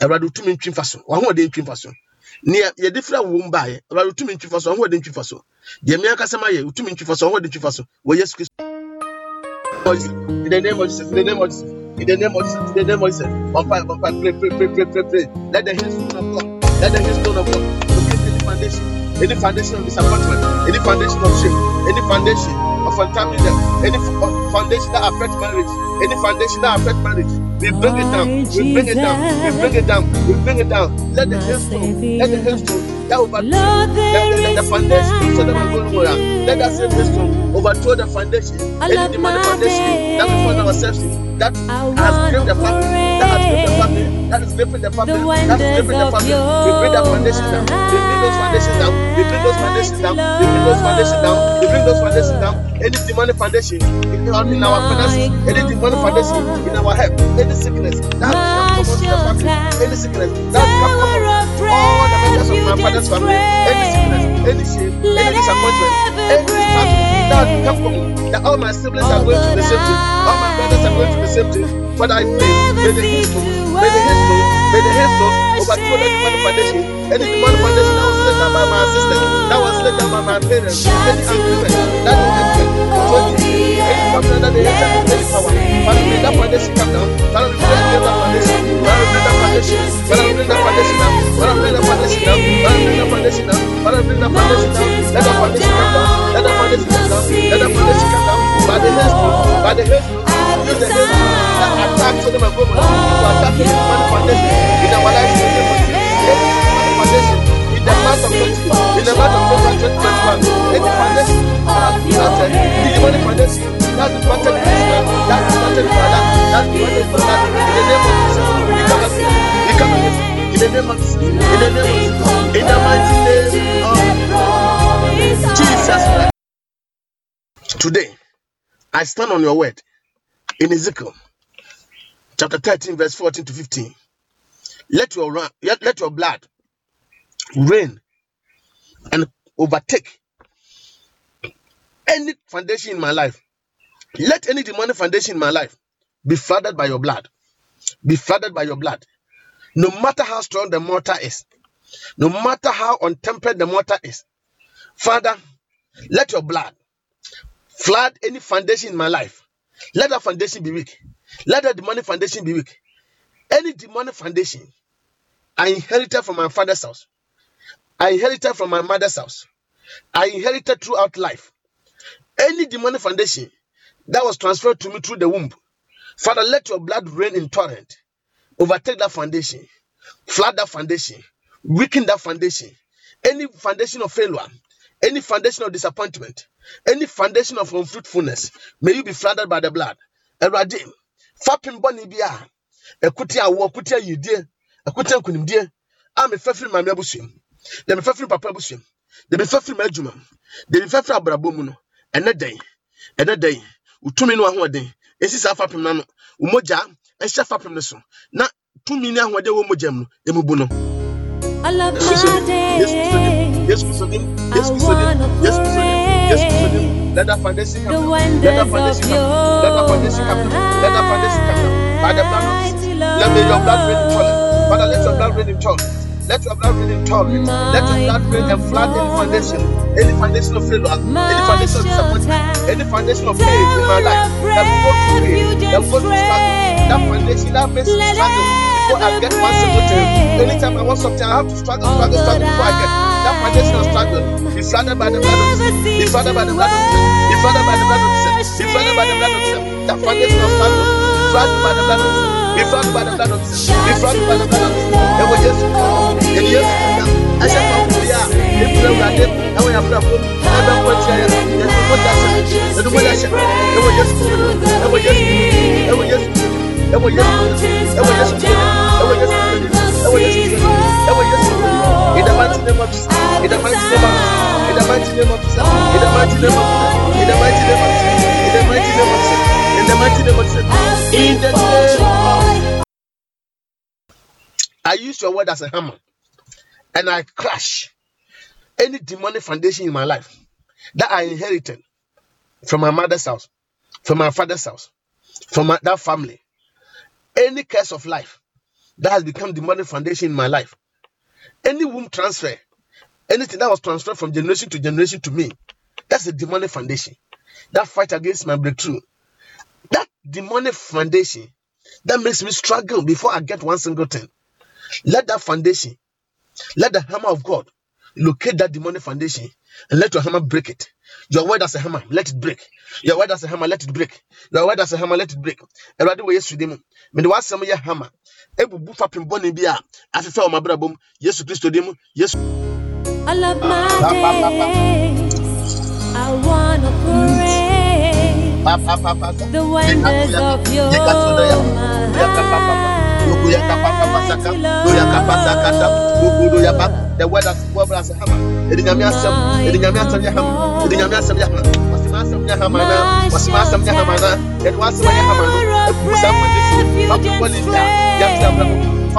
I've already two men Trimfason, or one day Trimfason. Near your different womb by, I've already two men Trimfason, or one day Trimfason. The America Samaya, two men Trimfason, or one day Trimfason, where yes, in the name of Jesus, in the name of Jesus, in the name of Jesus, in the name of Jesus. Vampire, vampire, pray, pray, pray, pray, pray, pray. Let the hailstone of God, let the hailstone of God locate any foundation, any foundation of disappointment, any foundation of shame, any foundation of untimeliness, any foundation that affects marriage, any foundation that affects marriage. We bring it down, we bring it down, we bring it down, we bring it down. Let the hailstone, let the hailstone that overthrow the foundation so that we're going to go around. Let that same hailstone overthrow the foundation, any demonic foundation that we find ourselves in, that has gripped the family, that has gripped the family, that is gripping the family, that is gripping the family. We bring that foundation down, we bring those foundations down, we bring those foundations down, we bring those foundations down, we bring those foundations down. Any demonic foundation in our in our finances, any demonic foundation in our health, any sickness that has come from our family, any sickness that has come from all the members of my father's family, any sickness, any shame, any disappointment, any distress. That come from, that all my siblings oh, are going to the same thing, all my brothers are going to the same thing. But I pray, may the hailstone, may the hailstone, may the hailstone overthrow any demonic foundation, any demonic foundation that was laid down by my sister, that was laid down by my parents, any agreement that was entered, any problem that they entered with any power. Father, may that foundation come down. Father, may that foundation, Father, may that foundation, Father, may that foundation down, Father, may that foundation down, Father, may that foundation down, Father, may that foundation down, let that foundation come down, let that foundation come down. Let the foundation come down by the hailstone, by the hailstone, use the hailstone that attacks Sodom and Gomorrah to attack any demonic foundation in our lives, in the country, any demonic foundation in the month of twenty, in the month of twenty twenty-one, any foundation that has planted, any demonic foundation that has planted in this man, that has planted in my life, that has planted in my life, in the name of Jesus, we come against it, we come against it, in the name of Jesus, in the name of Jesus. Today, I stand on your word in Ezekiel chapter thirteen, verse fourteen to fifteen. Let your, let, let your blood reign and overtake any foundation in my life. Let any demonic foundation in my life be flooded by your blood. Be flooded by your blood. No matter how strong the mortar is, no matter how untempered the mortar is, Father, let your blood flood any foundation in my life. Let that foundation be weak. Let that demonic foundation be weak. Any demonic foundation I inherited from my father's house, I inherited from my mother's house, I inherited throughout life. Any demonic foundation that was transferred to me through the womb, Father, let your blood rain in torrent. Overtake that foundation. Flood that foundation. Weaken that foundation. Any foundation of failure, any foundation of disappointment, any foundation of unfruitfulness, may you be flooded by the blood. Eradim, fapping boni biya, ekutia wakutia yudie, ekutia kunimdie, I'm a faithful my mebusim, the faithful papa busim, the faithful majuma, the faithful abrabomuno, and a day, and a day, utumino ahwade, esisa fapping nano, umoja, esha fapping neso, na tumina ahwade womojemu, emubuno. I love my day. Yes, yes, yes, yes. Let that foundation come. Let that foundation come. Let that foundation come. Let that foundation come. By the blood of Jesus. Let your blood rain in torrent. Father, let your blood rain in torrent. Let your blood rain in torrent. Let your blood rain and flood any foundation, any foundation of failure, any foundation of disappointment, any foundation of pain in my life. That go through pain. That go through struggle. That foundation that makes me struggle. Before I get one single thing, anytime I want something, I have to struggle, struggle, struggle before I get that foundation of struggle. Be flooded by the blood of sin. Be flooded by the blood of sin. Be flooded by the blood of sin. Be flooded by the blood of sin. That foundation of struggle. Be flooded by the blood of sin. Be flooded by the blood of sin. Be flooded by the blood of sin. And we just come. And we just come. I shall come to you. If you are dead, and we are proud. I don't want you. There's no more that shall. There's no more that shall. And we just come. And we just come. And we just come. Mountains bow down, the seas roar. In the mighty name of Jesus, in the mighty name of Jesus, in the mighty name of Jesus, in the mighty name of Jesus, in the mighty name of Jesus, in the mighty name of Jesus, in the mighty name of Jesus, in the name of I use your word as a hammer, and I crush any demonic foundation in my life that I inherited from my mother's house, from my father's house, from my, that family. Any curse of life that has become the demonic foundation in my life, any womb transfer, anything that was transferred from generation to generation to me, that's a demonic foundation. That fight against my breakthrough, that demonic foundation that makes me struggle before I get one single thing. Let that foundation, let the hammer of God locate that demonic foundation and let your hammer break it. Your word as a hammer, let it break. Your word as a hammer, let it break. Your word as a hammer, let it break. Erade we Yesu dem. Me de wasem ye hammer. Ebubu fapem bone bi a afefe o mabrabom. Yesu Kristo dem. Yesu. I love my day. I wanna pray. Pa pa pa pa. The wonders of your might. The word as well as a hammer. It is a master, it is a master Yaham, it is a master Yaham, was the master Yahamana, was the master Yahamana, it was my Yahamana, it was a master Yahamana, yes, Yahamana,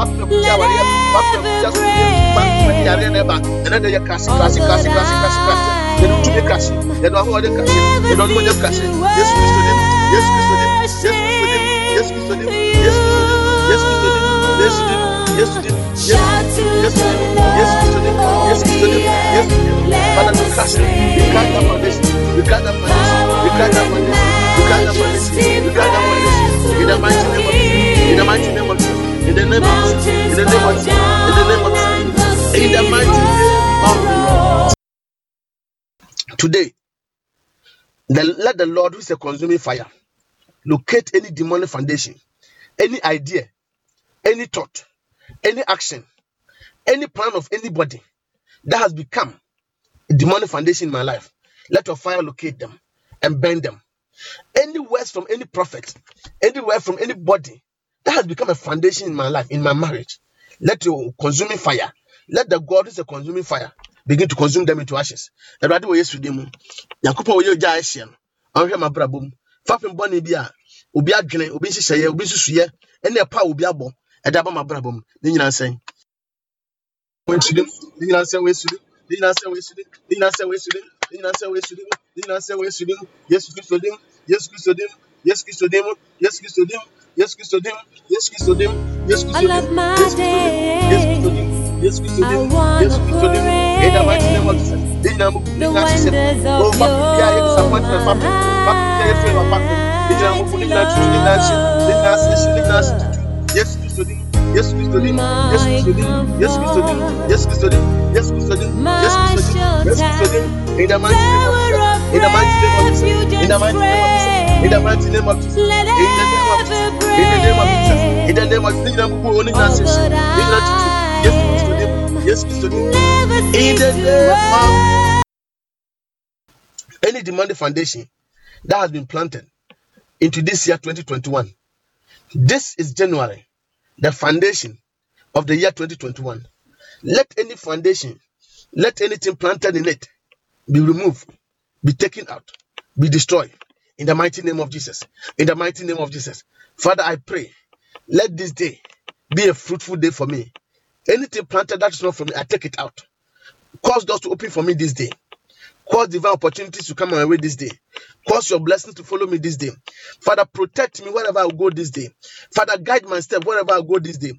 yes, yes, Yes, Mister Dim. Yes, Dim. Yes, Dim. Yes, Yes, Dim. Yes, Mister Dim. Yes, Mister Dim. Yes, Dim. Father, we cast it. We cast that foundation. We cast that foundation. We cast that foundation. We cast that foundation. We cast that foundation. In the mighty name of Jesus. In the mighty name of Jesus. In the name of Jesus. In the name of Jesus. In the name of Jesus. In the mighty name of Jesus. Today, let the Lord, who is a consuming fire, locate any demonic foundation, any idea, any thought, any action, any plan of anybody that has become a demonic foundation in my life, let your fire locate them and burn them. Any words from any prophet, any word from anybody that has become a foundation in my life, in my marriage, let your consuming fire, let the God is a consuming fire begin to consume them into ashes. Anhwe mabrabom fafem boni bia obi adwene obi hiheye obi susuye ene pa obi abọ edaba mabrabom ne nyina nsen wentide ne nyina nsen we sude ne nyina nsen we sude ne nyina nsen we sude ne nyina nsen we sude ne nyina nsen we sude Yesu Kristo dem Yesu Kristo dem Yesu Kristo dem Yesu Kristo dem Yesu Kristo dem Yesu Kristo dem Yesu Kristo dem Yesu Kristo dem Yes, we do. Yes, we do. In the mighty name of Jesus. In the mighty name of Jesus. Oh, Papa, it's a wonderful family. Papa, it's a wonderful family. In the mighty name of Jesus. Yes, we do. Yes, we do. Yes, we do. Yes, we do. Yes, we do. Yes, we do. Yes, we do. In the mighty name of Jesus. In the mighty name of Jesus. In the mighty name of Jesus. In the mighty name of Jesus, in the name of Jesus, in the name of Jesus, in the name of Jesus, in the name of Jesus, in the name of Jesus. Yes, Mister Dim. Yes, Mister Dim. In the name of any demanding foundation that has been planted into this year twenty twenty-one. This is January, the foundation of the year twenty twenty-one. Let any foundation, let anything planted in it be removed, be taken out, be destroyed. In the mighty name of Jesus. In the mighty name of Jesus. Father, I pray, let this day be a fruitful day for me. Anything planted that is not from me, I take it out. Cause doors to open for me this day. Cause divine opportunities to come my way this day. Cause your blessings to follow me this day. Father, protect me wherever I go this day. Father, guide my step wherever I go this day.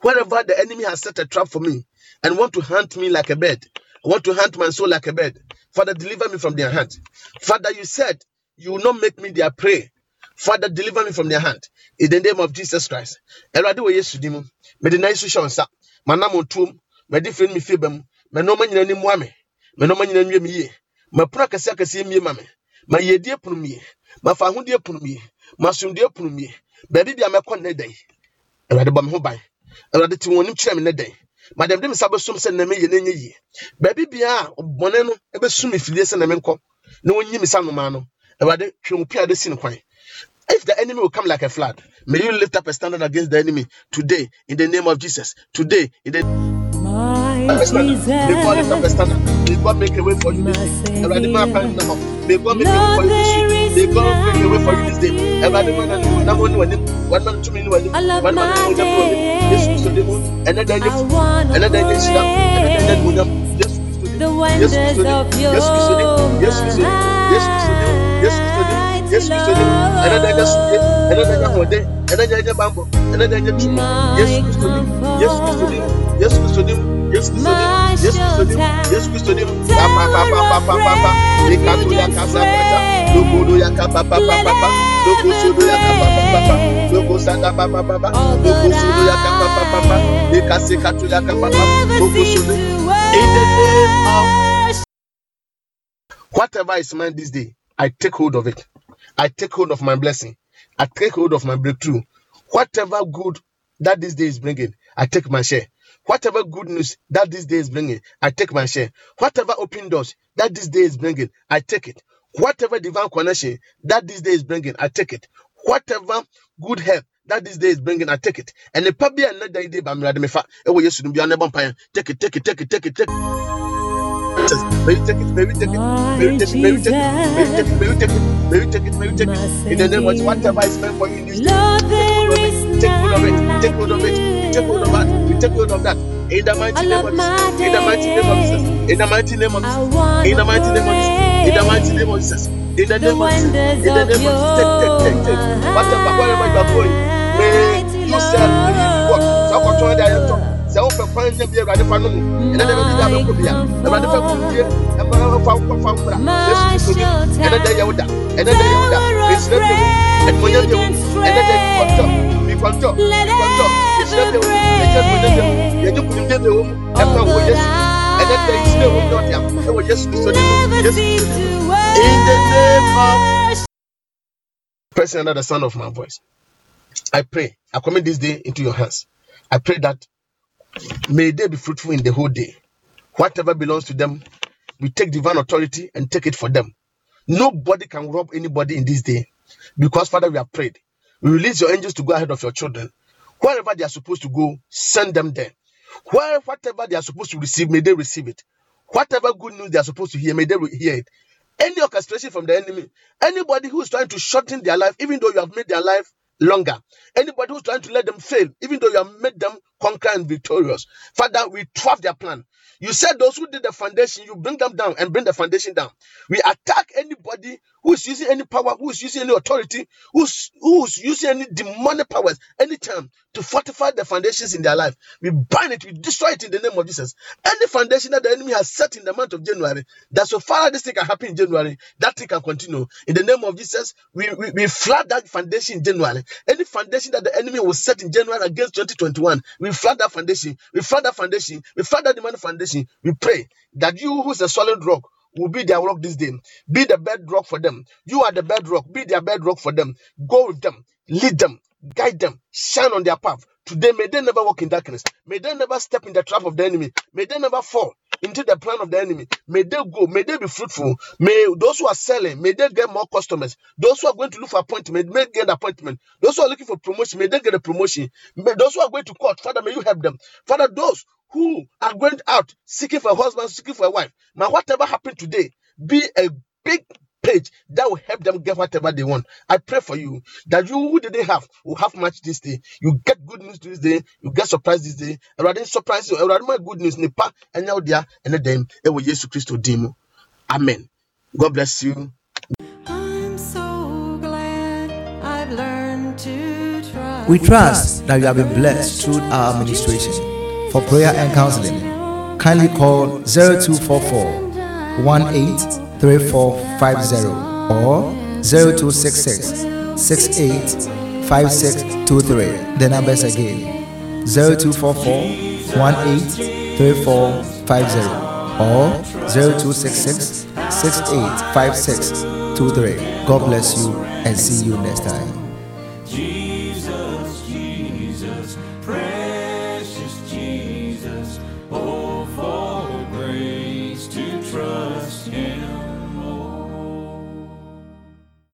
Wherever the enemy has set a trap for me and want to hunt me like a bird, want to hunt my soul like a bird, Father, deliver me from their hand. Father, you said you will not make me their prey. Father, deliver me from their hand. In the name of Jesus Christ. Manamo tum, my different me fibum, my no man in any wame, my no man in any me, my prakasaka see me, mammy, my ye dear pumi, my fahundi pumi, my soon dear pumi, baby be a macon day, a radabam hobai, a radatuanim chairman a day, Madame Dem Sabasum send a million in ye, baby be a boneno, ever soon if you listen a menco, no one ye me salmano, a radapia the sinquine. If the enemy will come like a flood, may you lift up a standard against the enemy today in the name of Jesus. Today, in the name of Jesus. May God lift up a standard. May God make a way for you this day. May God make a way for you this day. May God make a way for you this day. And then you and then you the wonders yes, of your yes, yes, yes, yes, yes, yes, yes, whatever is mine this day, I take hold of it. I take hold of my blessing. I take hold of my breakthrough. Whatever good that this day is bringing, I take my share. Whatever good news that this day is bringing, I take my share. Whatever open doors that this day is bringing, I take it. Whatever divine connection that this day is bringing, I take it. Whatever good help that this day is bringing, I take it. And the public another day by Mirademefa, oh yes, you be on the bumpire. Take it, take it, take it, take it, take it. May you take it, may you take it, may you take it, may you take it, may you take it, may you take it, may you take it. In the name of whatever is meant for you in this day, take hold of it, take hold of it, take hold of it, we take hold of that. In the mighty name of Jesus, in the mighty name of Jesus, in the mighty name of Jesus, in the mighty name of Jesus, in the mighty name of Jesus, in the name of Jesus, in the name of Jesus, take, take, take, take. Whatever, wherever you are going, may you serve, may you work. So I'm going to tell you. The open point of the other family, and then I will be out. The other family, and my own family, and then they are down, and then they are down. It's not the way, and when you're doing, and then they are on top. It's not the way, it's not the way, it's not the way, you put them in the room, and then they still will not have. They were just in the name of person under the sound of my voice. I pray, I commit this day into your hands. I pray that. May they be fruitful in the whole day. Whatever belongs to them, we take divine authority and take it for them. Nobody can rob anybody in this day because, Father, we have prayed. We release your angels to go ahead of your children. Wherever they are supposed to go, send them there. Where, whatever they are supposed to receive, may they receive it. Whatever good news they are supposed to hear, may they hear it. any orchestration from the enemy, anybody who is trying to shorten their life, even though you have made their life longer, anybody who's trying to let them fail, even though you have made them conquer and victorious. Father, we thwart their plan. You said those who did the foundation, you bring them down and bring the foundation down. We attack anybody who is using any power, who is using any authority, who's who's using any demonic powers, any time to fortify the foundations in their life. We bind it, we destroy it in the name of Jesus. Any foundation that the enemy has set in the month of January, that so far this thing can happen in January, that thing can continue. In the name of Jesus, we, we, we flood that foundation in January. Any foundation that the enemy will set in January against twenty twenty-one, we flood that foundation, we flood that foundation, we flood that demonic foundation. We pray that you who's a solid rock will be their rock this day. Be the bedrock for them. You are the bedrock. Be their bedrock for them. Go with them. Lead them. Guide them. Shine on their path. Today, may they never walk in darkness. May they never step in the trap of the enemy. May they never fall into the plan of the enemy. May they go. May they be fruitful. May those who are selling, may they get more customers. Those who are going to look for appointment, may they get an appointment. Those who are looking for promotion, may they get a promotion. May those who are going to court, Father, may you help them. Father, those who are going out seeking for a husband, seeking for a wife, may whatever happened today be a big page that will help them get whatever they want. I pray for you that you who didn't have will have much this day. You get good news this day. You get surprise this day. And rather surprise you, rather my good news nipa and now there and then it will Jesus Christ to demo. Amen. God bless you. I'm so glad I've learned to trust. We trust that you have been blessed through our administration. For prayer and counseling, kindly call zero two four four, one eight three four five zero or zero two six six, six eight five six two three. The numbers again, zero two four four, one eight three four five zero or zero two six six, six eight five six two three. God bless you and see you next time.